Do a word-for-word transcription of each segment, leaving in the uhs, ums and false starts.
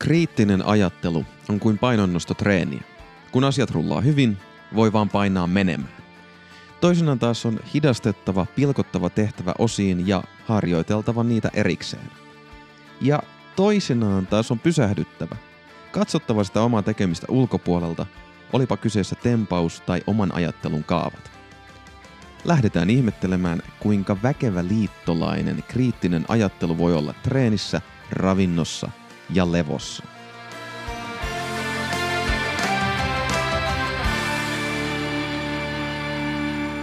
Kriittinen ajattelu on kuin painonnostotreeniä. Kun asiat rullaa hyvin, voi vaan painaa menemään. Toisinaan taas on hidastettava, pilkottava tehtävä osiin ja harjoiteltava niitä erikseen. Ja toisinaan taas on pysähdyttävä, katsottava sitä omaa tekemistä ulkopuolelta, olipa kyseessä tempaus tai oman ajattelun kaavat. Lähdetään ihmettelemään, kuinka väkevä liittolainen kriittinen ajattelu voi olla treenissä, ravinnossa ja levossa.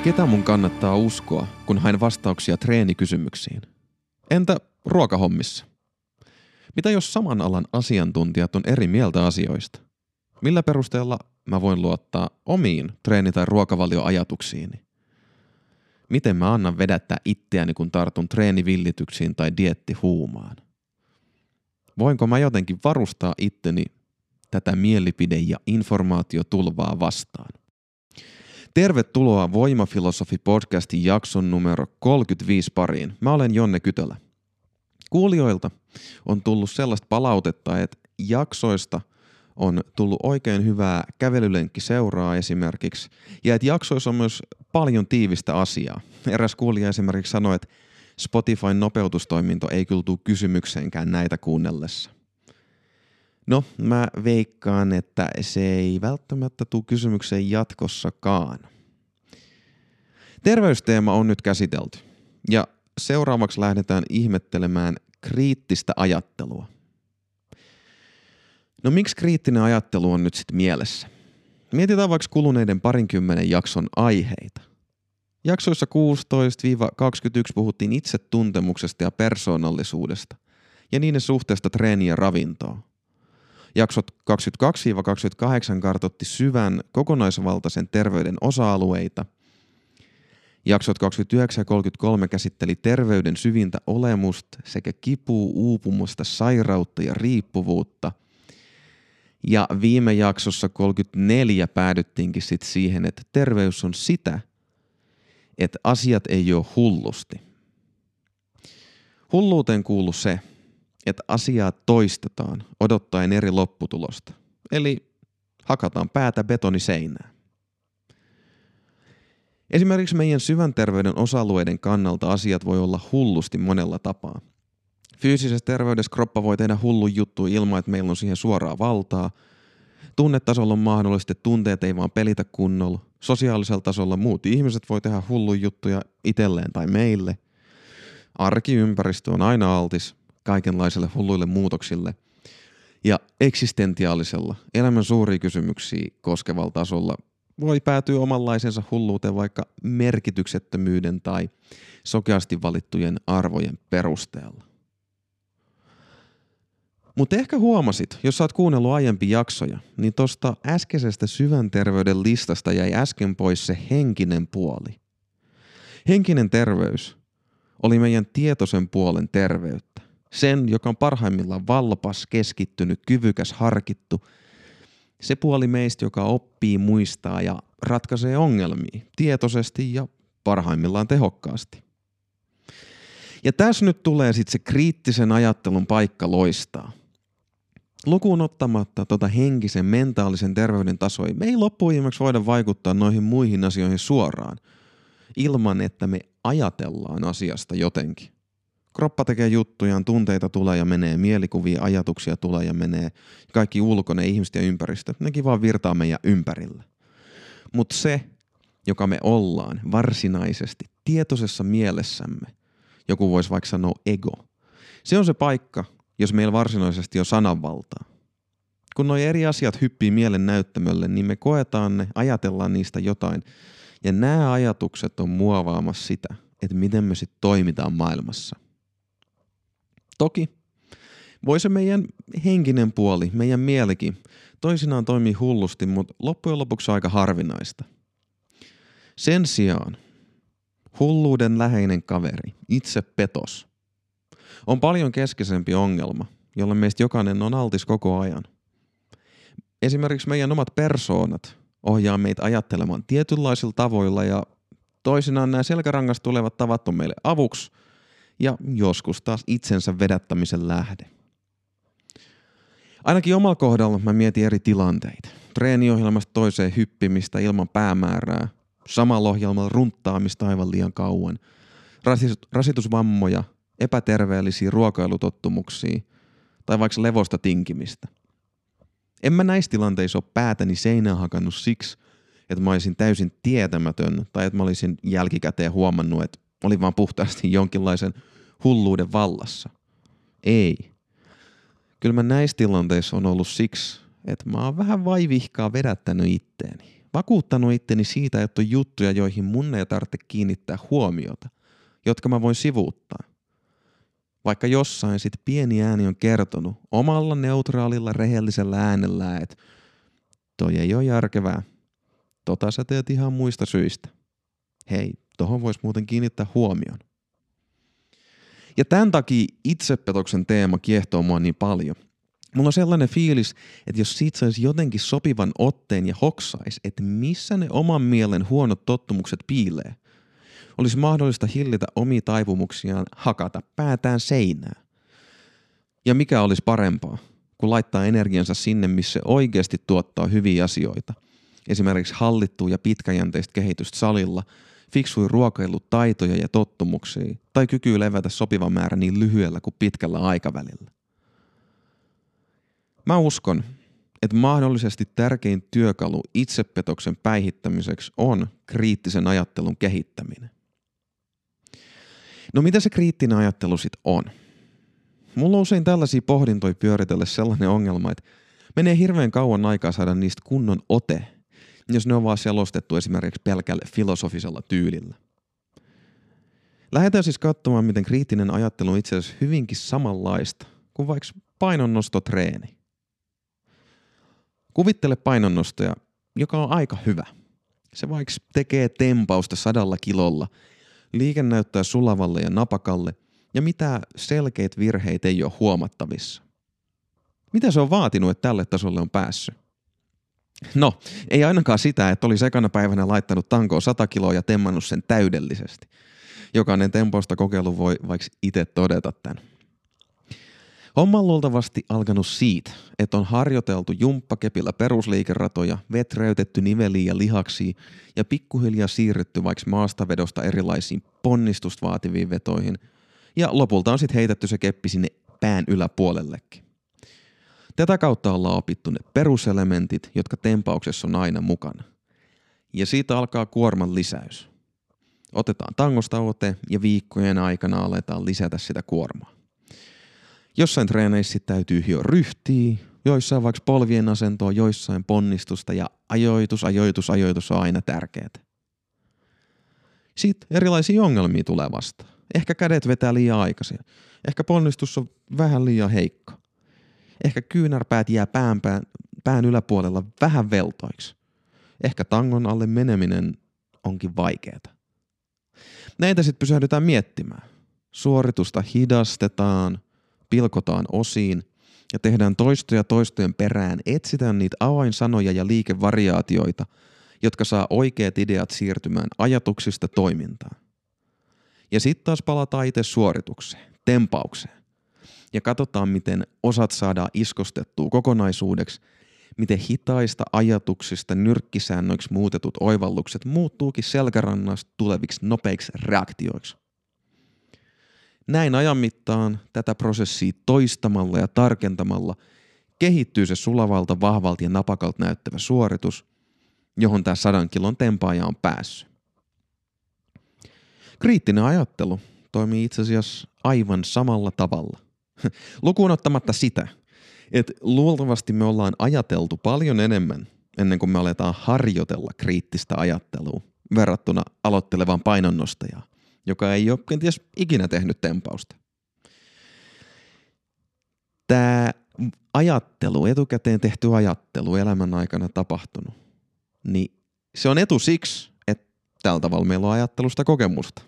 Ketä mun kannattaa uskoa, kun haen vastauksia treenikysymyksiin? Entä ruokahommissa? Mitä jos saman alan asiantuntijat on eri mieltä asioista? Millä perusteella mä voin luottaa omiin treeni- tai ruokavalioajatuksiini? Miten mä annan vedättää itseäni, kun tartun treenivillityksiin tai dieettihuumaan? Voinko mä jotenkin varustaa itteni tätä mielipide- ja informaatiotulvaa vastaan? Tervetuloa Voimafilosofi-podcastin jakson numero kolmekymmentäviisi pariin. Mä olen Jonne Kytölä. Kuulijoilta on tullut sellaista palautetta, että jaksoista on tullut oikein hyvää kävelylenkkiseuraa esimerkiksi, ja että jaksoissa on myös paljon tiivistä asiaa. Eräs kuulija esimerkiksi sanoi, että Spotifyn nopeutustoiminto ei kyllä tule kysymykseenkään näitä kuunnellessa. No, mä veikkaan, että se ei välttämättä tule kysymykseen jatkossakaan. Terveysteema on nyt käsitelty, ja seuraavaksi lähdetään ihmettelemään kriittistä ajattelua. No miksi kriittinen ajattelu on nyt sitten mielessä? Mietitään vaikka kuluneiden parinkymmenen jakson aiheita. Jaksoissa kuusitoista kaksikymmentäyksi puhuttiin itsetuntemuksesta ja persoonallisuudesta ja niiden suhteesta treeniin ja ravintoon. Jaksot kaksikymmentäkaksi kaksikymmentäkahdeksan kartoitti syvän kokonaisvaltaisen terveyden osa-alueita. Jaksot kaksikymmentäyhdeksän kolmekymmentäkolme käsitteli terveyden syvintä olemusta sekä kipua, uupumusta, sairautta ja riippuvuutta. Ja viime jaksossa kolmekymmentäneljä päädyttiinkin sit siihen, että terveys on sitä, että asiat ei ole hullusti. Hulluuteen kuuluu se, että asiaa toistetaan odottaen eri lopputulosta. Eli hakataan päätä betoniseinään. Esimerkiksi meidän syvän terveyden osa-alueiden kannalta asiat voi olla hullusti monella tapaa. Fyysisessä terveydessä kroppa voi tehdä hullun juttuun ilman, että meillä on siihen suoraa valtaa. Tunnetasolla on mahdollisesti, että tunteet ei vaan pelitä kunnolla. Sosiaalisella tasolla muut ihmiset voi tehdä hullun juttuja itselleen tai meille. Arkiympäristö on aina altis kaikenlaisille hulluille muutoksille. Ja eksistentiaalisella, elämän suuria kysymyksiä koskevalla tasolla voi päätyä omanlaisensa hulluuteen vaikka merkityksettömyyden tai sokeasti valittujen arvojen perusteella. Mutta ehkä huomasit, jos sä oot kuunnellut aiempia jaksoja, niin tosta äskeisestä syvän terveyden listasta jäi äsken pois se henkinen puoli. Henkinen terveys oli meidän tietoisen puolen terveyttä. Sen, joka on parhaimmillaan valpas, keskittynyt, kyvykäs, harkittu. Se puoli meistä, joka oppii, muistaa ja ratkaisee ongelmia tietoisesti ja parhaimmillaan tehokkaasti. Ja tässä nyt tulee sitten se kriittisen ajattelun paikka loistaa. Lukuun ottamatta tuota henkisen, mentaalisen terveyden tasoa, me ei loppuviimeksi voida vaikuttaa noihin muihin asioihin suoraan, ilman että me ajatellaan asiasta jotenkin. Kroppa tekee juttujaan, tunteita tulee ja menee, mielikuvia, ajatuksia tulee ja menee. Kaikki ulkone, ihmiset ja ympäristö, nekin vaan virtaa meidän ympärillä. Mutta se, joka me ollaan varsinaisesti tietoisessa mielessämme, joku voisi vaikka sanoa ego, se on se paikka, jos meillä varsinaisesti on sananvaltaa. Kun nuo eri asiat hyppii mielen näyttämölle, niin me koetaan ne, ajatellaan niistä jotain. Ja nämä ajatukset on muovaamassa sitä, että miten me sitten toimitaan maailmassa. Toki voi se meidän henkinen puoli, meidän mielikin, toisinaan toimii hullusti, mutta loppujen lopuksi aika harvinaista. Sen sijaan hulluuden läheinen kaveri, itsepetos, on paljon keskeisempi ongelma, jolle meistä jokainen on altis koko ajan. Esimerkiksi meidän omat persoonat ohjaa meitä ajattelemaan tietynlaisilla tavoilla ja toisinaan nämä selkärangasta tulevat tavat on meille avuksi ja joskus taas itsensä vedättämisen lähde. Ainakin omalla kohdalla mä mietin eri tilanteita. Treeniohjelmasta toiseen hyppimistä ilman päämäärää, samalla ohjelmalla runttaamista aivan liian kauan, rasitusvammoja, epäterveellisiä ruokailutottumuksia tai vaikka levosta tinkimistä. En mä näissä tilanteissa ole päätäni seinään hakannut siksi, että mä olisin täysin tietämätön tai että mä olisin jälkikäteen huomannut, että olin vaan puhtaasti jonkinlaisen hulluuden vallassa. Ei. Kyllä mä näissä tilanteissa on ollut siksi, että mä oon vähän vaivihkaa vedättänyt itteeni. Vakuuttanut itteni siitä, että on juttuja, joihin mun ei tarvitse kiinnittää huomiota, jotka mä voin sivuuttaa. Vaikka jossain sit pieni ääni on kertonut omalla neutraalilla rehellisellä äänellä, että toi ei ole järkevää. Tota sä teet ihan muista syistä. Hei, tohon voisi muuten kiinnittää huomioon. Ja tämän takia itsepetoksen teema kiehtoo mua niin paljon. Mulla on sellainen fiilis, että jos siitä saisi jotenkin sopivan otteen ja hoksaisi, että missä ne oman mielen huonot tottumukset piilee, olisi mahdollista hillitä omia taipumuksiaan hakata päätään seinään. Ja mikä olisi parempaa, kun laittaa energiansa sinne, missä oikeasti tuottaa hyviä asioita. Esimerkiksi hallittua ja pitkäjänteistä kehitystä salilla, fiksui ruokailutaitoja ja tottumuksia tai kykyä levätä sopiva määrä niin lyhyellä kuin pitkällä aikavälillä. Mä uskon, että mahdollisesti tärkein työkalu itsepetoksen päihittämiseksi on kriittisen ajattelun kehittäminen. No mitä se kriittinen ajattelu sit on? Mulla on usein tällaisia pohdintoja pyöritellä sellainen ongelma, että menee hirveän kauan aikaa saada niistä kunnon ote, jos ne on vaan selostettu esimerkiksi pelkällä filosofisella tyylillä. Lähdetään siis katsomaan, miten kriittinen ajattelu on itse asiassa hyvinkin samanlaista kuin vaikka painonnostotreeni. Kuvittele painonnostoja, joka on aika hyvä. Se vaikka tekee tempausta sadalla kilolla, liike näyttää sulavalle ja napakalle ja mitään selkeitä virheitä ei ole huomattavissa. Mitä se on vaatinut, että tälle tasolle on päässyt? No, ei ainakaan sitä, että olisi ekana päivänä laittanut tankoon sata kiloa ja temmannut sen täydellisesti. Jokainen tempausta kokeilu voi vaikka itse todeta tämän. Homma on luultavasti alkanut siitä, että on harjoiteltu jumppakepillä perusliikeratoja, vetreytetty niveliä ja lihaksia ja pikkuhiljaa siirrytty vaikka maastavedosta erilaisiin ponnistusta vaativiin vetoihin. Ja lopulta on sitten heitetty se keppi sinne pään yläpuolellekin. Tätä kautta ollaan opittu ne peruselementit, jotka tempauksessa on aina mukana. Ja siitä alkaa kuorman lisäys. Otetaan tangosta ote ja viikkojen aikana aletaan lisätä sitä kuormaa. Jossain treeneissä täytyy hioa ryhtiä, joissain vaikka polvien asentoa, joissain ponnistusta ja ajoitus, ajoitus, ajoitus on aina tärkeää. Sitten erilaisia ongelmia tulee vastaan. Ehkä kädet vetää liian aikaisin. Ehkä ponnistus on vähän liian heikko. Ehkä kyynärpäät jää pään, pään, pään yläpuolella vähän veltoiksi. Ehkä tangon alle meneminen onkin vaikeeta. Näitä sitten pysähdytään miettimään. Suoritusta hidastetaan, pilkotaan osiin ja tehdään toistoja toistojen perään. Etsitään niitä avainsanoja ja liikevariaatioita, jotka saa oikeat ideat siirtymään ajatuksista toimintaan. Ja sitten taas palataan itse suoritukseen, tempaukseen. Ja katsotaan, miten osat saadaan iskostettua kokonaisuudeksi, miten hitaista ajatuksista nyrkkisäännöiksi muutetut oivallukset muuttuukin selkärannasta tuleviksi nopeiksi reaktioiksi. Näin ajan mittaan tätä prosessia toistamalla ja tarkentamalla kehittyy se sulavalta, vahvalta ja napakalta näyttävä suoritus, johon tämä sadan kilon tempaaja on päässyt. Kriittinen ajattelu toimii itse asiassa aivan samalla tavalla. Lukuun ottamatta sitä, että luultavasti me ollaan ajateltu paljon enemmän ennen kuin me aletaan harjoitella kriittistä ajattelua verrattuna aloittelevaan painonnostajaan, joka ei ole kenties ikinä tehnyt tempausta. Tämä ajattelu, etukäteen tehty ajattelu elämän aikana tapahtunut, niin se on etu siksi, että tällä tavalla meillä on ajattelusta kokemusta.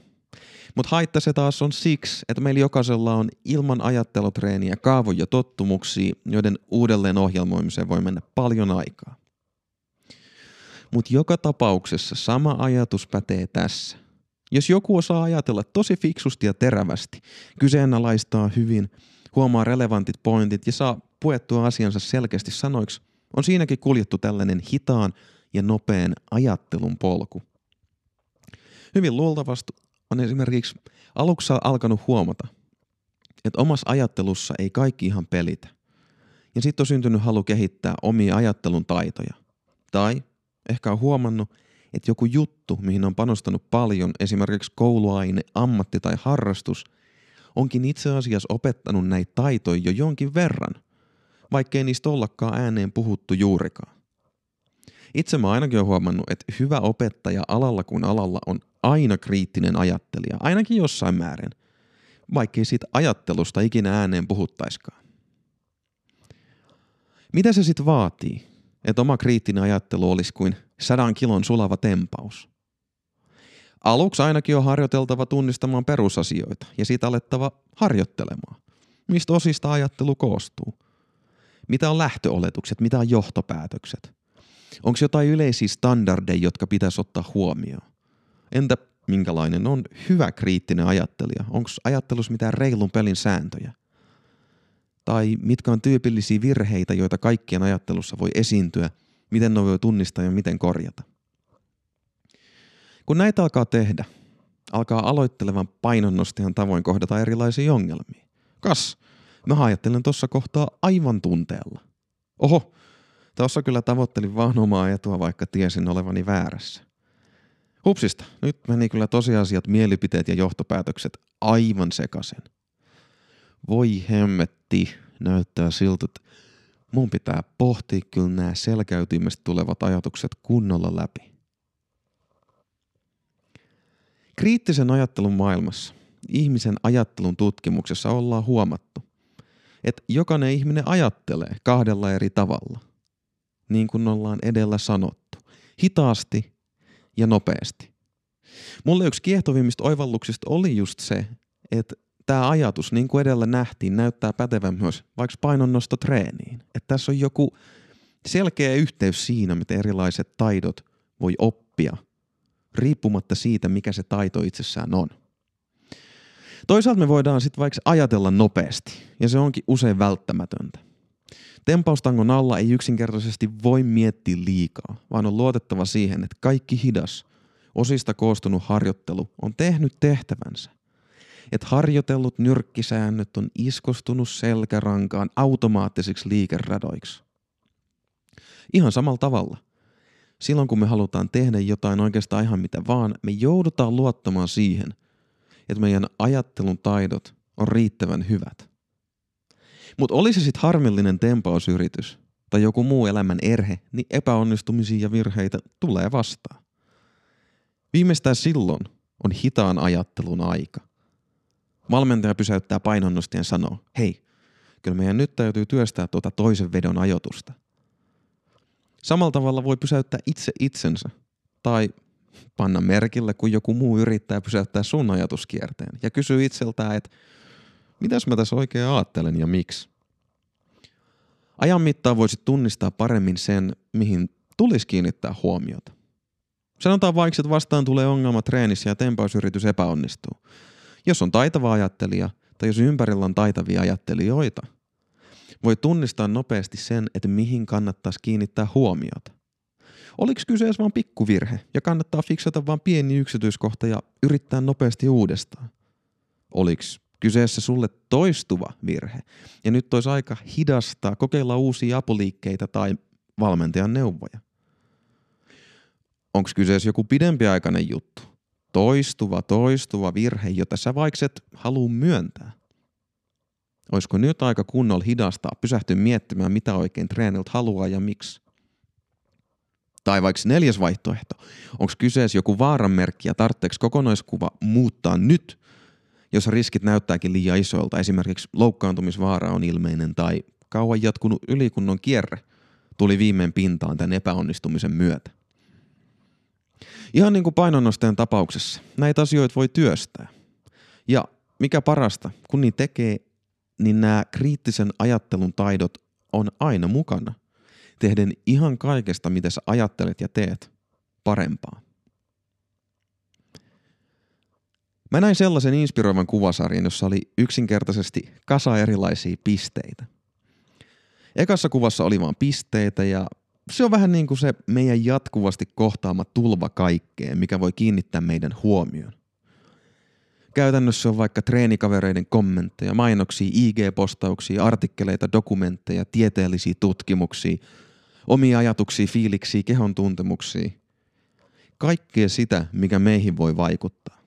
Mutta haitta se taas on siksi, että meillä jokaisella on ilman ajattelutreeniä kaavoja tottumuksia, joiden uudelleen ohjelmoimiseen voi mennä paljon aikaa. Mutta joka tapauksessa sama ajatus pätee tässä. Jos joku osaa ajatella tosi fiksusti ja terävästi, kyseenalaistaa hyvin, huomaa relevantit pointit ja saa puettua asiansa selkeästi sanoiksi, on siinäkin kuljettu tällainen hitaan ja nopean ajattelun polku. Hyvin luultavasti on esimerkiksi aluksi alkanut huomata, että omassa ajattelussa ei kaikki ihan pelitä. Ja sitten on syntynyt halu kehittää omia ajattelun taitoja. Tai ehkä on huomannut, että joku juttu, mihin on panostanut paljon, esimerkiksi kouluaine, ammatti tai harrastus, onkin itse asiassa opettanut näitä taitoja jo jonkin verran, vaikkei niistä ollakaan ääneen puhuttu juurikaan. Itse mä ainakin olen huomannut, että hyvä opettaja alalla kuin alalla on aina kriittinen ajattelija, ainakin jossain määrin, vaikkei siitä ajattelusta ikinä ääneen puhuttaisikaan. Mitä se sitten vaatii, että oma kriittinen ajattelu olisi kuin sadan kilon sulava tempaus? Aluksi ainakin on harjoiteltava tunnistamaan perusasioita ja siitä alettava harjoittelemaan, mistä osista ajattelu koostuu. Mitä on lähtöoletukset, mitä on johtopäätökset? Onko jotain yleisiä standardeja, jotka pitäisi ottaa huomioon? Entä minkälainen on hyvä kriittinen ajattelija? Onko ajattelussa mitään reilun pelin sääntöjä? Tai mitkä on tyypillisiä virheitä, joita kaikkien ajattelussa voi esiintyä, miten ne voi tunnistaa ja miten korjata? Kun näitä alkaa tehdä, alkaa aloittelevan painonnostajan tavoin kohdata erilaisia ongelmia. Kas, mä ajattelen tuossa kohtaa aivan tunteella. Oho, tuossa kyllä tavoittelin vaan omaa etua, vaikka tiesin olevani väärässä. Hupsista, nyt meni kyllä tosiasiat, mielipiteet ja johtopäätökset aivan sekaisen. Voi hemmetti, näyttää siltä, että mun pitää pohtia kyllä nämä selkäytimestä tulevat ajatukset kunnolla läpi. Kriittisen ajattelun maailmassa, ihmisen ajattelun tutkimuksessa ollaan huomattu, että jokainen ihminen ajattelee kahdella eri tavalla, niin kuin ollaan edellä sanottu, hitaasti ja nopeasti. Mulle yksi kiehtovimmista oivalluksista oli just se, että tämä ajatus, niin kuin edellä nähtiin, näyttää pätevän myös vaikka painonnostotreeniin. Että tässä on joku selkeä yhteys siinä, miten erilaiset taidot voi oppia, riippumatta siitä, mikä se taito itsessään on. Toisaalta me voidaan sitten vaikka ajatella nopeasti, ja se onkin usein välttämätöntä. Tempaustangon alla ei yksinkertaisesti voi miettiä liikaa, vaan on luotettava siihen, että kaikki hidas, osista koostunut harjoittelu on tehnyt tehtävänsä. Että harjoitellut nyrkkisäännöt on iskostunut selkärankaan automaattisiksi liikeradoiksi. Ihan samalla tavalla. Silloin kun me halutaan tehdä jotain oikeastaan ihan mitä vaan, me joudutaan luottamaan siihen, että meidän ajattelun taidot on riittävän hyvät. Mutta oli se sitten harmillinen tempausyritys tai joku muu elämän erhe, niin epäonnistumisia ja virheitä tulee vastaan. Viimeistään silloin on hitaan ajattelun aika. Valmentaja pysäyttää painonnostajan ja sanoo, hei, kyllä meidän nyt täytyy työstää tuota toisen vedon ajoitusta. Samalla tavalla voi pysäyttää itse itsensä tai panna merkille, kun joku muu yrittää pysäyttää sun ajatuskierteen ja kysyy itseltään, että mitäs mä tässä oikein ajattelen ja miksi. Ajan mittaan voisit tunnistaa paremmin sen, mihin tulisi kiinnittää huomiota. Sanotaan vaikka, että vastaan tulee ongelma treenissä ja tempausyritys epäonnistuu. Jos on taitava ajattelija tai jos ympärillä on taitavia ajattelijoita, voi tunnistaa nopeasti sen, että mihin kannattaisi kiinnittää huomiota. Oliko kyseessä vain pikkuvirhe ja kannattaa fiksata vain pieni yksityiskohta ja yrittää nopeasti uudestaan? Oliko kyseessä sulle toistuva virhe ja nyt olisi aika hidastaa, kokeilla uusia apuliikkeitä tai valmentajan neuvoja? Onko kyseessä joku pidempiaikainen juttu? Toistuva, toistuva virhe, jota sä vaikka et halua myöntää. Olisiko nyt aika kunnolla hidastaa, pysähtyä miettimään, mitä oikein treeniltä haluaa ja miksi? Tai vaikka neljäs vaihtoehto. Onko kyseessä joku vaaranmerkki ja tarvitseeko kokonaiskuva muuttaa nyt, jos riskit näyttääkin liian isoilta? Esimerkiksi loukkaantumisvaara on ilmeinen tai kauan jatkunut ylikunnon kierre tuli viimein pintaan tämän epäonnistumisen myötä. Ihan niin kuin painonnostajan tapauksessa, näitä asioita voi työstää. Ja mikä parasta, kun niitä tekee, niin nämä kriittisen ajattelun taidot on aina mukana, tehden ihan kaikesta, mitä sä ajattelet ja teet, parempaa. Mä näin sellaisen inspiroivan kuvasarjan, jossa oli yksinkertaisesti kasa erilaisia pisteitä. Ekassa kuvassa oli vaan pisteitä ja se on vähän niin kuin se meidän jatkuvasti kohtaama tulva kaikkeen, mikä voi kiinnittää meidän huomioon. Käytännössä on vaikka treenikavereiden kommentteja, mainoksia, I G-postauksia, artikkeleita, dokumentteja, tieteellisiä tutkimuksia, omia ajatuksia, fiiliksiä, kehon tuntemuksia. Kaikkea sitä, mikä meihin voi vaikuttaa.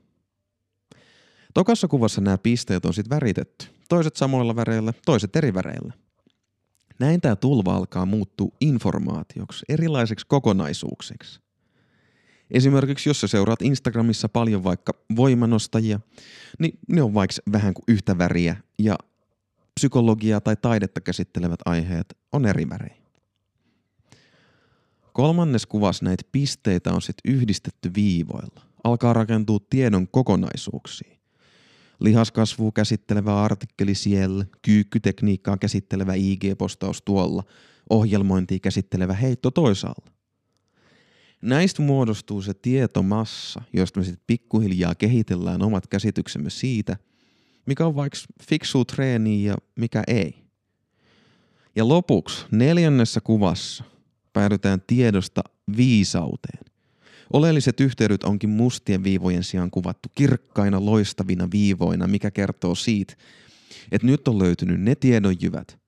Tokassa kuvassa nämä pisteet on sitten väritetty. Toiset samoilla väreillä, toiset eri väreillä. Näin tämä tulva alkaa muuttua informaatioksi, erilaisiksi kokonaisuuksiksi. Esimerkiksi jos sä seuraat Instagramissa paljon vaikka voimanostajia, niin ne on vaikka vähän kuin yhtä väriä ja psykologiaa tai taidetta käsittelevät aiheet on eri värejä. Kolmannes kuvassa näitä pisteitä on sitten yhdistetty viivoilla. Alkaa rakentua tiedon kokonaisuuksia. Lihaskasvua käsittelevä artikkeli siellä, kyykkytekniikkaa käsittelevä I G-postaus tuolla, ohjelmointia käsittelevä heitto toisaalla. Näistä muodostuu se tietomassa, josta me sitten pikkuhiljaa kehitellään omat käsityksemme siitä, mikä on vaikka fiksua treeniä ja mikä ei. Ja lopuksi neljännessä kuvassa päädytään tiedosta viisauteen. Oleelliset yhteydet onkin mustien viivojen sijaan kuvattu kirkkaina, loistavina viivoina, mikä kertoo siitä, että nyt on löytynyt ne tiedonjyvät,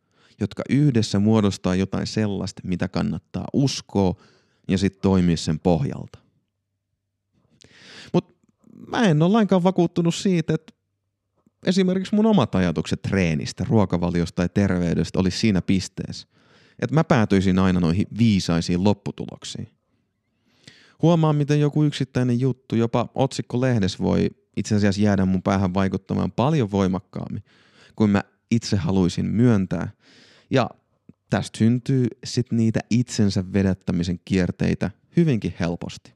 jotka yhdessä muodostaa jotain sellaista, mitä kannattaa uskoa ja sitten toimia sen pohjalta. Mutta mä en ole lainkaan vakuuttunut siitä, että esimerkiksi mun omat ajatukset treenistä, ruokavaliosta tai terveydestä olisi siinä pisteessä, että mä päätyisin aina noihin viisaisiin lopputuloksiin. Huomaan, miten joku yksittäinen juttu, jopa otsikko lehdessä voi itse asiassa jäädä mun päähän vaikuttamaan paljon voimakkaammin kuin mä itse haluaisin myöntää. Ja tästä syntyy sitten niitä itsensä vedättämisen kierteitä hyvinkin helposti.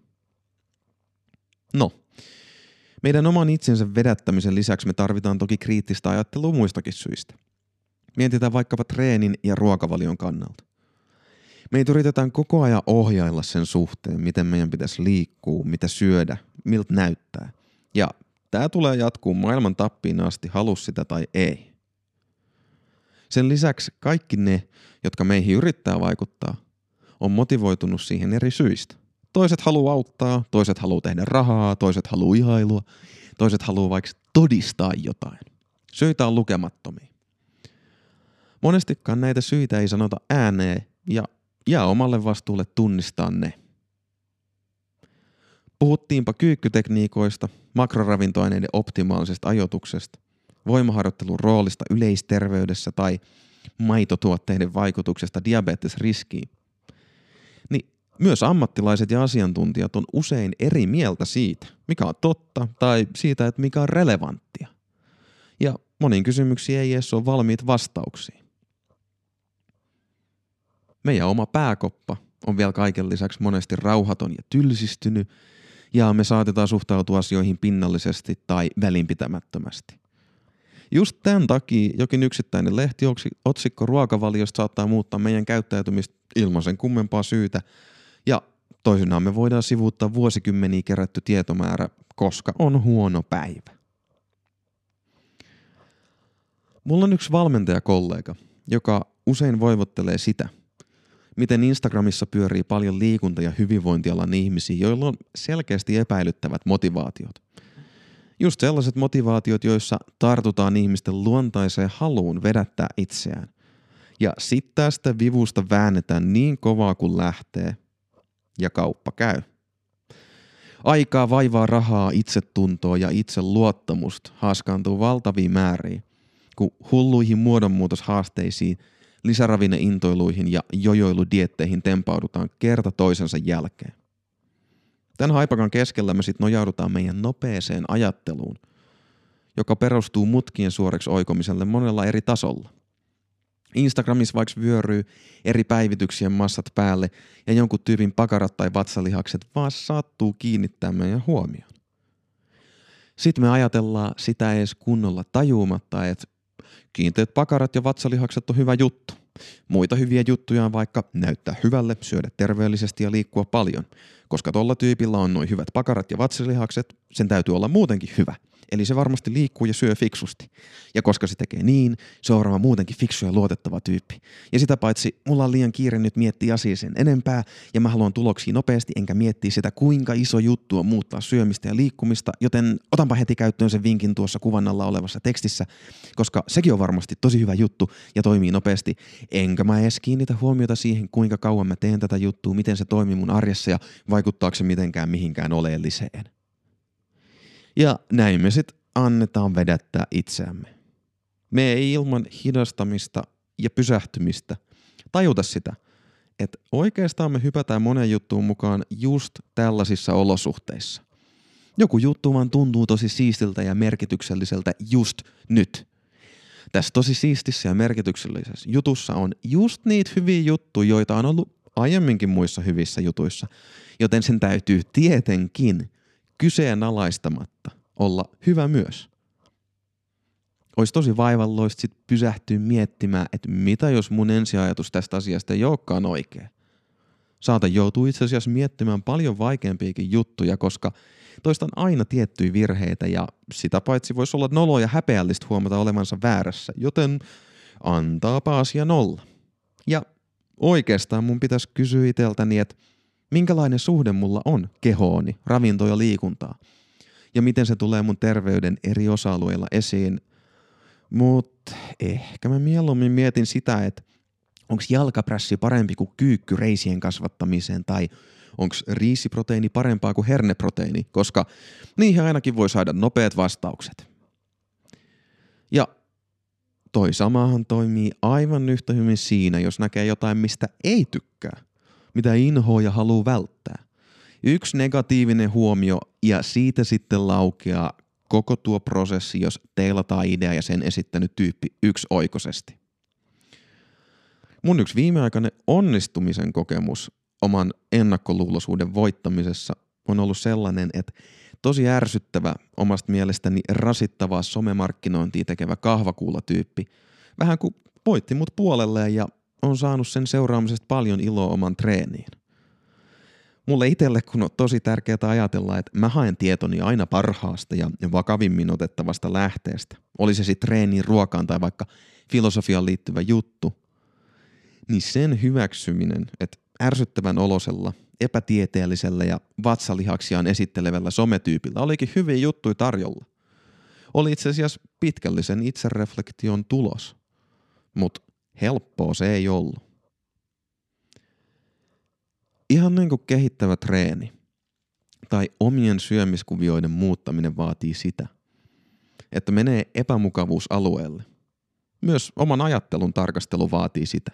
No, meidän oman itsensä vedättämisen lisäksi me tarvitaan toki kriittistä ajattelua muistakin syistä. Mietitään vaikkapa treenin ja ruokavalion kannalta. Meitä yritetään koko ajan ohjailla sen suhteen, miten meidän pitäisi liikkua, mitä syödä, miltä näyttää. Ja tämä tulee jatkuu maailman tappiin asti, halus sitä tai ei. Sen lisäksi kaikki ne, jotka meihin yrittää vaikuttaa, on motivoitunut siihen eri syistä. Toiset haluaa auttaa, toiset haluaa tehdä rahaa, toiset haluaa ihailua, toiset haluaa vaikka todistaa jotain. Syitä on lukemattomia. Monestikaan näitä syitä ei sanota ääneen ja jää omalle vastuulle tunnistaa ne. Puhuttiinpa kyykkytekniikoista, makroravintoaineiden optimaalisesta ajoituksesta, voimaharjoittelun roolista yleisterveydessä tai maitotuotteiden vaikutuksesta diabetesriskiin, niin myös ammattilaiset ja asiantuntijat on usein eri mieltä siitä, mikä on totta tai siitä, että mikä on relevanttia. Ja moniin kysymyksiin ei edes ole valmiit vastauksia. Meidän oma pääkoppa on vielä kaiken lisäksi monesti rauhaton ja tylsistynyt, ja me saatetaan suhtautua asioihin pinnallisesti tai välinpitämättömästi. Just tämän takia jokin yksittäinen lehtiotsikko ruokavaliosta saattaa muuttaa meidän käyttäytymistä ilman sen kummempaa syytä, ja toisinaan me voidaan sivuuttaa vuosikymmeniä kerätty tietomäärä, koska on huono päivä. Mulla on yksi valmentajakollega, joka usein voivottelee sitä, miten Instagramissa pyörii paljon liikunta- ja hyvinvointialan ihmisiä, joilla on selkeästi epäilyttävät motivaatiot. Just sellaiset motivaatiot, joissa tartutaan ihmisten luontaiseen haluun vedättää itseään. Ja sit tästä vivusta väännetään niin kovaa kuin lähtee. Ja kauppa käy. Aikaa, vaivaa, rahaa, itsetuntoa ja itseluottamusta haaskaantuu valtaviin määriin, kun hulluihin muodonmuutoshaasteisiin, lisäravinneintoiluihin ja jojoiludietteihin tempaudutaan kerta toisensa jälkeen. Tämän haipakan keskellä me sitten nojaudutaan meidän nopeeseen ajatteluun, joka perustuu mutkien suoreksi oikomiselle monella eri tasolla. Instagramissa vaikka vyöryy eri päivityksien massat päälle ja jonkun tyypin pakarat tai vatsalihakset vaan saattuu kiinnittää meidän huomioon. Sitten me ajatellaan sitä edes kunnolla tajuumatta, että kiinteät pakarat ja vatsalihakset on hyvä juttu. Muita hyviä juttuja on vaikka näyttää hyvälle, syödä terveellisesti ja liikkua paljon, Koska tuolla tyypillä on noin hyvät pakarat ja vatsalihakset, sen täytyy olla muutenkin hyvä. Eli se varmasti liikkuu ja syö fiksusti. Ja koska se tekee niin, se on varmaan muutenkin fiksu ja luotettava tyyppi. Ja sitä paitsi, mulla on liian kiire nyt miettiä asiaa sen enempää, ja mä haluan tuloksia nopeasti, enkä miettiä sitä, kuinka iso juttu on muuttaa syömistä ja liikkumista, joten otanpa heti käyttöön sen vinkin tuossa kuvan alla olevassa tekstissä, koska sekin on varmasti tosi hyvä juttu ja toimii nopeasti. Enkä mä edes kiinnitä huomiota siihen, kuinka kauan mä teen tätä juttua, miten se toimii mun arjessa ja vaikuttaako se mitenkään mihinkään oleelliseen. Ja näin me sit annetaan vedättää itseämme. Me ei ilman hidastamista ja pysähtymistä tajuta sitä, että oikeastaan me hypätään monen juttuun mukaan just tällaisissa olosuhteissa. Joku juttu vaan tuntuu tosi siistiltä ja merkitykselliseltä just nyt. Tässä tosi siistissä ja merkityksellisessä jutussa on just niitä hyviä juttuja, joita on ollut aiemminkin muissa hyvissä jutuissa, joten sen täytyy tietenkin kyseenalaistamatta olla hyvä myös. Olisi tosi vaivalloista sit pysähtyä miettimään, että mitä jos mun ensiajatus tästä asiasta ei olekaan oikea. Saatan joutua itse asiassa miettimään paljon vaikeampiakin juttuja, koska toistan aina tiettyjä virheitä ja sitä paitsi voisi olla noloa ja häpeällistä huomata olevansa väärässä, joten antaapa asian olla. Ja oikeastaan mun pitäisi kysyä itseltäni, että minkälainen suhde mulla on kehooni, ravintoon ja liikuntaan ja miten se tulee mun terveyden eri osa-alueilla esiin. Mutta ehkä mä mieluummin mietin sitä, että onko jalkaprässi parempi kuin kyykky reisien kasvattamiseen tai onko riisiproteiini parempaa kuin herneproteiini, koska niihin ainakin voi saada nopeat vastaukset. Ja toi samahan toimii aivan yhtä hyvin siinä, jos näkee jotain, mistä ei tykkää, mitä inhoa ja haluaa välttää. Yksi negatiivinen huomio ja siitä sitten laukeaa koko tuo prosessi, jos teilataan idea ja sen esittänyt tyyppi yksioikoisesti. Mun yksi viimeaikainen onnistumisen kokemus oman ennakkoluuloisuuden voittamisessa on ollut sellainen, että tosi ärsyttävä, omasta mielestäni rasittavaa somemarkkinointia tekevä kahvakuulatyyppi vähän kuin voitti mut puolelleen ja on saanut sen seuraamisesta paljon iloa oman treeniin. Mulle itselle kun on tosi tärkeää ajatella, että mä haen tietoni aina parhaasta ja vakavimmin otettavasta lähteestä, oli se sitten treeniin, ruokaan tai vaikka filosofiaan liittyvä juttu, niin sen hyväksyminen, että ärsyttävän olosella, epätieteellisellä ja vatsalihaksiaan esittelevällä sometyypillä olikin hyviä juttuja tarjolla, oli itse asiassa pitkällisen itsereflektion tulos, mutta helppoa se ei ollut. Ihan niin kuin kehittävä treeni tai omien syömiskuvioiden muuttaminen vaatii sitä, että menee epämukavuusalueelle. Myös oman ajattelun tarkastelu vaatii sitä.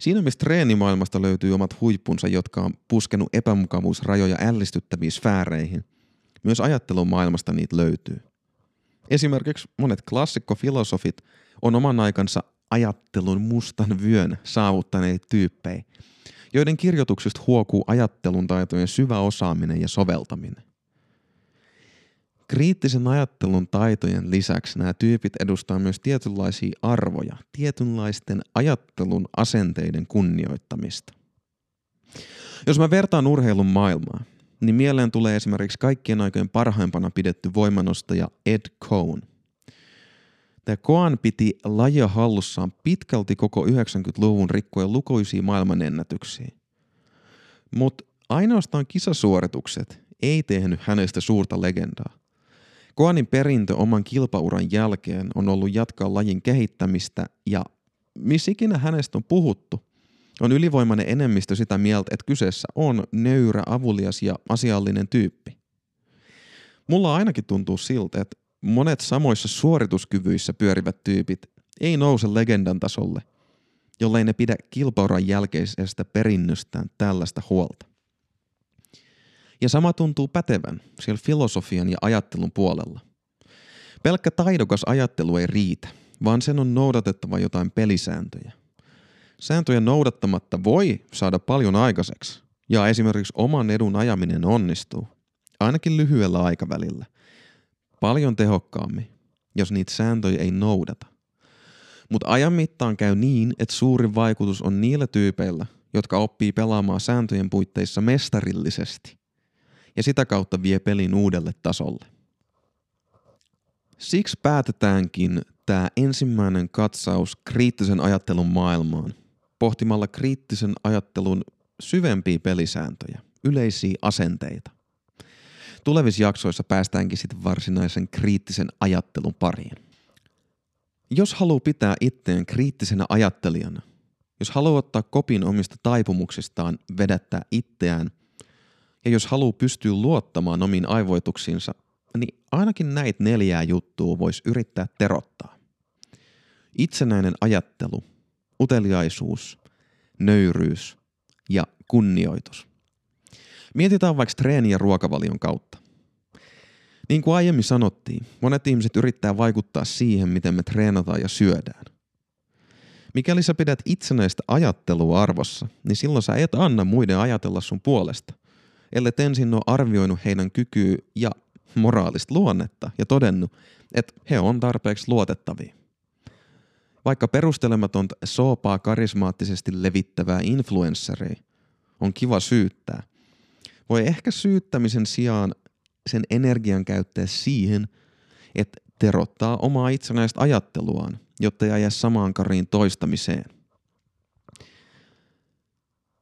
Siinä missä treenimaailmasta löytyy omat huippunsa, jotka on puskenut epämukavuusrajoja ällistyttäviin sfääreihin, myös ajattelun maailmasta niitä löytyy. Esimerkiksi monet klassikkofilosofit on oman aikansa ajattelun mustan vyön saavuttaneet tyyppejä, joiden kirjoituksista huokuu ajattelun taitojen syvä osaaminen ja soveltaminen. Kriittisen ajattelun taitojen lisäksi nämä tyypit edustaa myös tietynlaisia arvoja, tietynlaisten ajattelun asenteiden kunnioittamista. Jos mä vertaan urheilun maailmaa, niin mieleen tulee esimerkiksi kaikkien aikojen parhaimpana pidetty voimanostaja Ed Cohn. Tämä Cohn piti lajia hallussaan pitkälti koko yhdeksänkymmentäluvun rikkoen lukuisia maailmanennätyksiä. Mutta ainoastaan kisasuoritukset ei tehnyt hänestä suurta legendaa. Cohnin perintö oman kilpauran jälkeen on ollut jatkaa lajin kehittämistä ja missikinä hänestä on puhuttu, on ylivoimainen enemmistö sitä mieltä, että kyseessä on nöyrä, avulias ja asiallinen tyyppi. Mulla ainakin tuntuu siltä, että monet samoissa suorituskyvyissä pyörivät tyypit ei nouse legendan tasolle, jollei ne pidä kilpauran jälkeisestä perinnöstään tällaista huolta. Ja sama tuntuu pätevän siellä filosofian ja ajattelun puolella. Pelkkä taidokas ajattelu ei riitä, vaan sen on noudatettava jotain pelisääntöjä. Sääntöjä noudattamatta voi saada paljon aikaiseksi, ja esimerkiksi oman edun ajaminen onnistuu, ainakin lyhyellä aikavälillä. Paljon tehokkaammin, jos niitä sääntöjä ei noudata. Mutta ajan mittaan käy niin, että suurin vaikutus on niillä tyypeillä, jotka oppii pelaamaan sääntöjen puitteissa mestarillisesti ja sitä kautta vie pelin uudelle tasolle. Siksi päätetäänkin tämä ensimmäinen katsaus kriittisen ajattelun maailmaan pohtimalla kriittisen ajattelun syvempiä pelisääntöjä, yleisiä asenteita. Tulevissa jaksoissa päästäänkin sitten varsinaisen kriittisen ajattelun pariin. Jos haluaa pitää itseään kriittisenä ajattelijana, jos haluaa ottaa kopin omista taipumuksistaan vedättää itseään ja jos haluaa pystyä luottamaan omiin aivoituksiinsa, niin ainakin näitä neljää juttua voisi yrittää terottaa. Itsenäinen ajattelu, uteliaisuus, nöyryys ja kunnioitus. Mietitään vaikka treeni- ja ruokavalion kautta. Niin kuin aiemmin sanottiin, monet ihmiset yrittää vaikuttaa siihen, miten me treenataan ja syödään. Mikäli sä pidät itsenäistä ajattelua arvossa, niin silloin sä et anna muiden ajatella sun puolesta, ellet ensin ole arvioinut heidän kykyä ja moraalista luonnetta ja todennut, että he on tarpeeksi luotettavia. Vaikka perustelematonta soopaa karismaattisesti levittävää influensseria on kiva syyttää, voi ehkä syyttämisen sijaan sen energian käyttää siihen, että terottaa omaa itsenäistä ajatteluaan, jotta ei jää samaan kariin toistamiseen.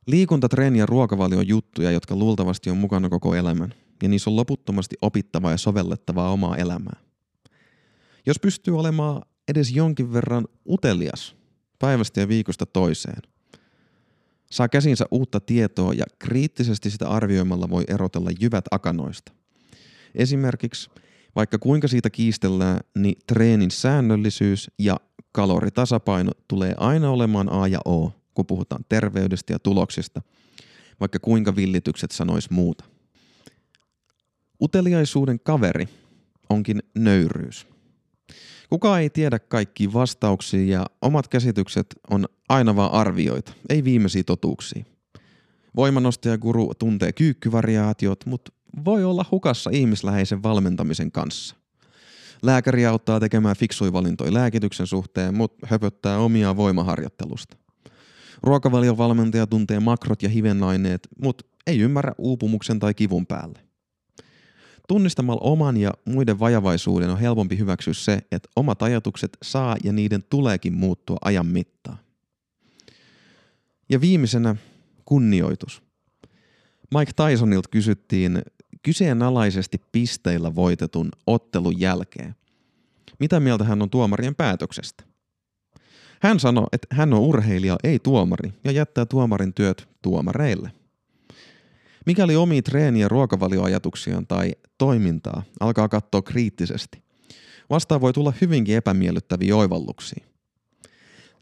Liikunta, treeni ja ruokavalio on juttuja, jotka luultavasti on mukana koko elämän, ja niissä on loputtomasti opittavaa ja sovellettavaa omaa elämää. Jos pystyy olemaan edes jonkin verran utelias päivästä ja viikosta toiseen, saa käsinsä uutta tietoa ja kriittisesti sitä arvioimalla voi erotella jyvät akanoista. Esimerkiksi vaikka kuinka siitä kiistellään, niin treenin säännöllisyys ja kaloritasapaino tulee aina olemaan A ja O, kun puhutaan terveydestä ja tuloksista, vaikka kuinka villitykset sanois muuta. Uteliaisuuden kaveri onkin nöyryys. Kukaan ei tiedä kaikkia vastauksia ja omat käsitykset on aina vaan arvioita, ei viimeisiä totuuksia. Voimanostajaguru tuntee kyykkyvariaatiot, mutta voi olla hukassa ihmisläheisen valmentamisen kanssa. Lääkäri auttaa tekemään fiksuja valintoja lääkityksen suhteen, mutta höpöttää omia voimaharjoittelusta. Ruokavaliovalmentaja tuntee makrot ja hivenaineet, mutta ei ymmärrä uupumuksen tai kivun päälle. Tunnistamalla oman ja muiden vajavaisuuden on helpompi hyväksyä se, että omat ajatukset saa ja niiden tuleekin muuttua ajan mittaan. Ja viimeisenä kunnioitus. Mike Tysonilta kysyttiin kyseenalaisesti pisteillä voitetun ottelun jälkeen, mitä mieltä hän on tuomarien päätöksestä. Hän sanoi, että hän on urheilija, ei tuomari, ja jättää tuomarin työt tuomareille. Mikäli omia treeni- ja ruokavalioajatuksiaan tai toimintaa alkaa katsoa kriittisesti, vastaan voi tulla hyvinkin epämiellyttäviä oivalluksia.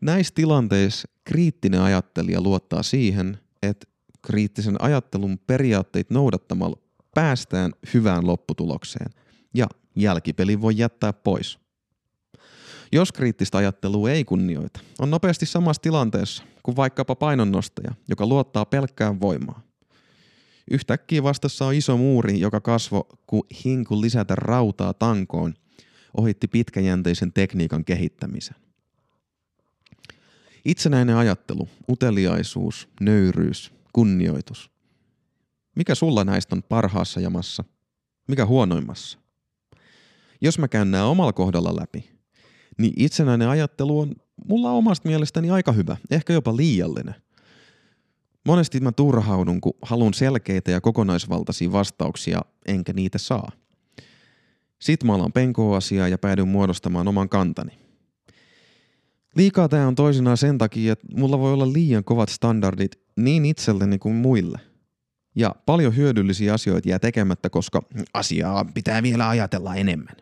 Näissä tilanteissa kriittinen ajattelija luottaa siihen, että kriittisen ajattelun periaatteet noudattamalla päästään hyvään lopputulokseen ja jälkipeli voi jättää pois. Jos kriittistä ajattelua ei kunnioita, on nopeasti samassa tilanteessa kuin vaikkapa painonnostaja, joka luottaa pelkkään voimaan. Yhtäkkiä vastassa on iso muuri, joka kasvoi kuin hinku lisätä rautaa tankoon, ohitti pitkäjänteisen tekniikan kehittämisen. Itsenäinen ajattelu, uteliaisuus, nöyryys, kunnioitus. Mikä sulla näistä on parhaassa jamassa? Mikä huonoimmassa? Jos mä käyn nää omalla kohdalla läpi, niin itsenäinen ajattelu on mulla omasta mielestäni aika hyvä, ehkä jopa liiallinen. Monesti mä turhaudun, kun haluan selkeitä ja kokonaisvaltaisia vastauksia, enkä niitä saa. Sitten mä alan penkoa asiaa ja päädyn muodostamaan oman kantani. Liikaa tää on toisinaan sen takia, että mulla voi olla liian kovat standardit niin itselleni kuin muille. Ja paljon hyödyllisiä asioita jää tekemättä, koska asiaa pitää vielä ajatella enemmän.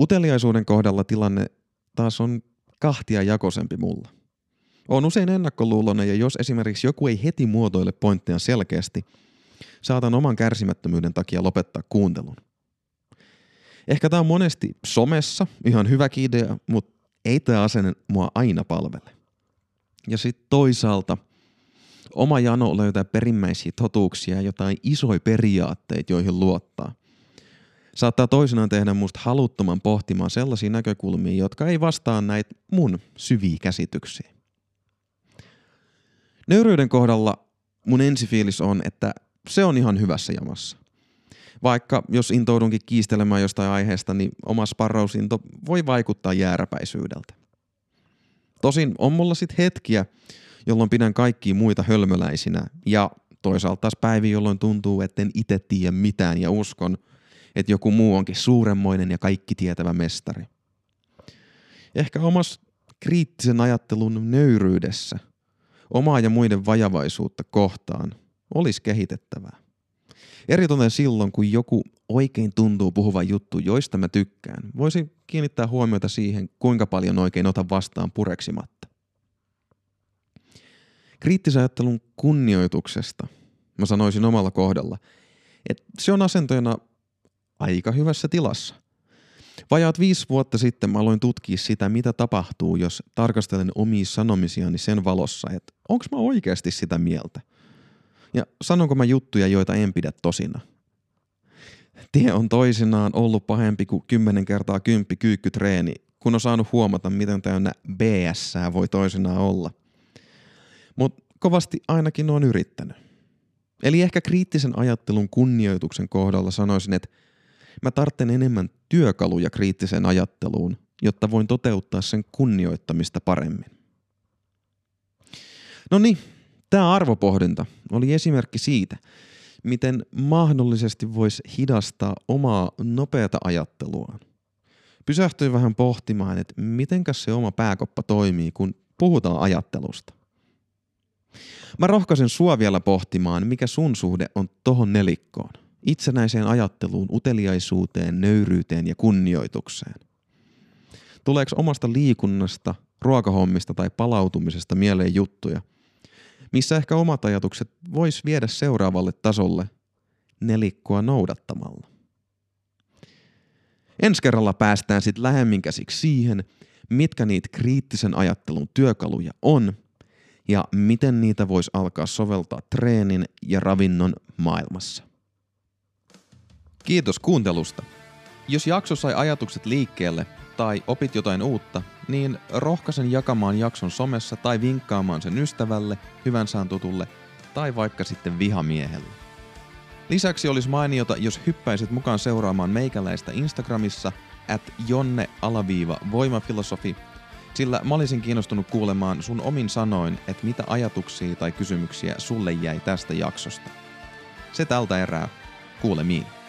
Uteliaisuuden kohdalla tilanne taas on kahtia jakoisempi mulla. On usein ennakkoluuloinen ja jos esimerkiksi joku ei heti muotoile pointteja selkeästi, saatan oman kärsimättömyyden takia lopettaa kuuntelun. Ehkä tämä on monesti somessa ihan hyväkin idea, mutta ei tämä asenne mua aina palvele. Ja sitten toisaalta oma jano löytää perimmäisiä totuuksia ja jotain isoja periaatteita, joihin luottaa. Saattaa toisinaan tehdä musta haluttoman pohtimaan sellaisia näkökulmia, jotka ei vastaa näitä mun syviä käsityksiä. Nöyryyden kohdalla mun ensifiilis on, että se on ihan hyvässä jamassa. Vaikka jos intoudunkin kiistelemään jostain aiheesta, niin oma sparrausinto voi vaikuttaa jääräpäisyydeltä. Tosin on mulla sit hetkiä, jolloin pidän kaikkia muita hölmöläisinä ja toisaalta taas päiviä, jolloin tuntuu, etten itse tiedä mitään ja uskon, että joku muu onkin suuremmoinen ja kaikki tietävä mestari. Ehkä omassa kriittisen ajattelun nöyryydessä, omaa ja muiden vajavaisuutta kohtaan, olisi kehitettävää. Eritoten silloin, kun joku oikein tuntuu puhuvan juttu, joista mä tykkään, voisin kiinnittää huomiota siihen, kuinka paljon oikein otan vastaan pureksimatta. Kriittisen ajattelun kunnioituksesta mä sanoisin omalla kohdalla, että se on asentojana aika hyvässä tilassa. Vajaat viisi vuotta sitten mä aloin tutkia sitä, mitä tapahtuu, jos tarkastelen omia sanomisiani sen valossa, että onko mä oikeasti sitä mieltä. Ja sanonko mä juttuja, joita en pidä tosina. Tie on toisinaan ollut pahempi kuin kymmenen kertaa kymppi kyykkytreeni, kun on saanut huomata, miten täynnä B S-sää voi toisinaan olla. Mutta kovasti ainakin on yrittänyt. Eli ehkä kriittisen ajattelun kunnioituksen kohdalla sanoisin, että mä tarvitsen enemmän työkaluja kriittiseen ajatteluun, jotta voin toteuttaa sen kunnioittamista paremmin. No niin, tämä arvopohdinta oli esimerkki siitä, miten mahdollisesti voisi hidastaa omaa nopeata ajatteluaan. Pysähtyi vähän pohtimaan, että mitenkäs se oma pääkoppa toimii, kun puhutaan ajattelusta. Mä rohkaisen sua vielä pohtimaan, mikä sun suhde on tohon nelikkoon. Itsenäiseen ajatteluun, uteliaisuuteen, nöyryyteen ja kunnioitukseen. Tuleeko omasta liikunnasta, ruokahommista tai palautumisesta mieleen juttuja, missä ehkä omat ajatukset vois viedä seuraavalle tasolle nelikkoa noudattamalla? Ensi kerralla päästään sitten lähemmin käsiksi siihen, mitkä niitä kriittisen ajattelun työkaluja on ja miten niitä voisi alkaa soveltaa treenin ja ravinnon maailmassa. Kiitos kuuntelusta. Jos jakso sai ajatukset liikkeelle tai opit jotain uutta, niin rohkaisen jakamaan jakson somessa tai vinkkaamaan sen ystävälle, hyvänsään tutulle tai vaikka sitten vihamiehelle. Lisäksi olisi mainiota, jos hyppäisit mukaan seuraamaan meikäläistä Instagramissa at jonne-voimafilosofi, sillä mä olisin kiinnostunut kuulemaan sun omin sanoin, että mitä ajatuksia tai kysymyksiä sulle jäi tästä jaksosta. Se tältä erää. Kuulemiin.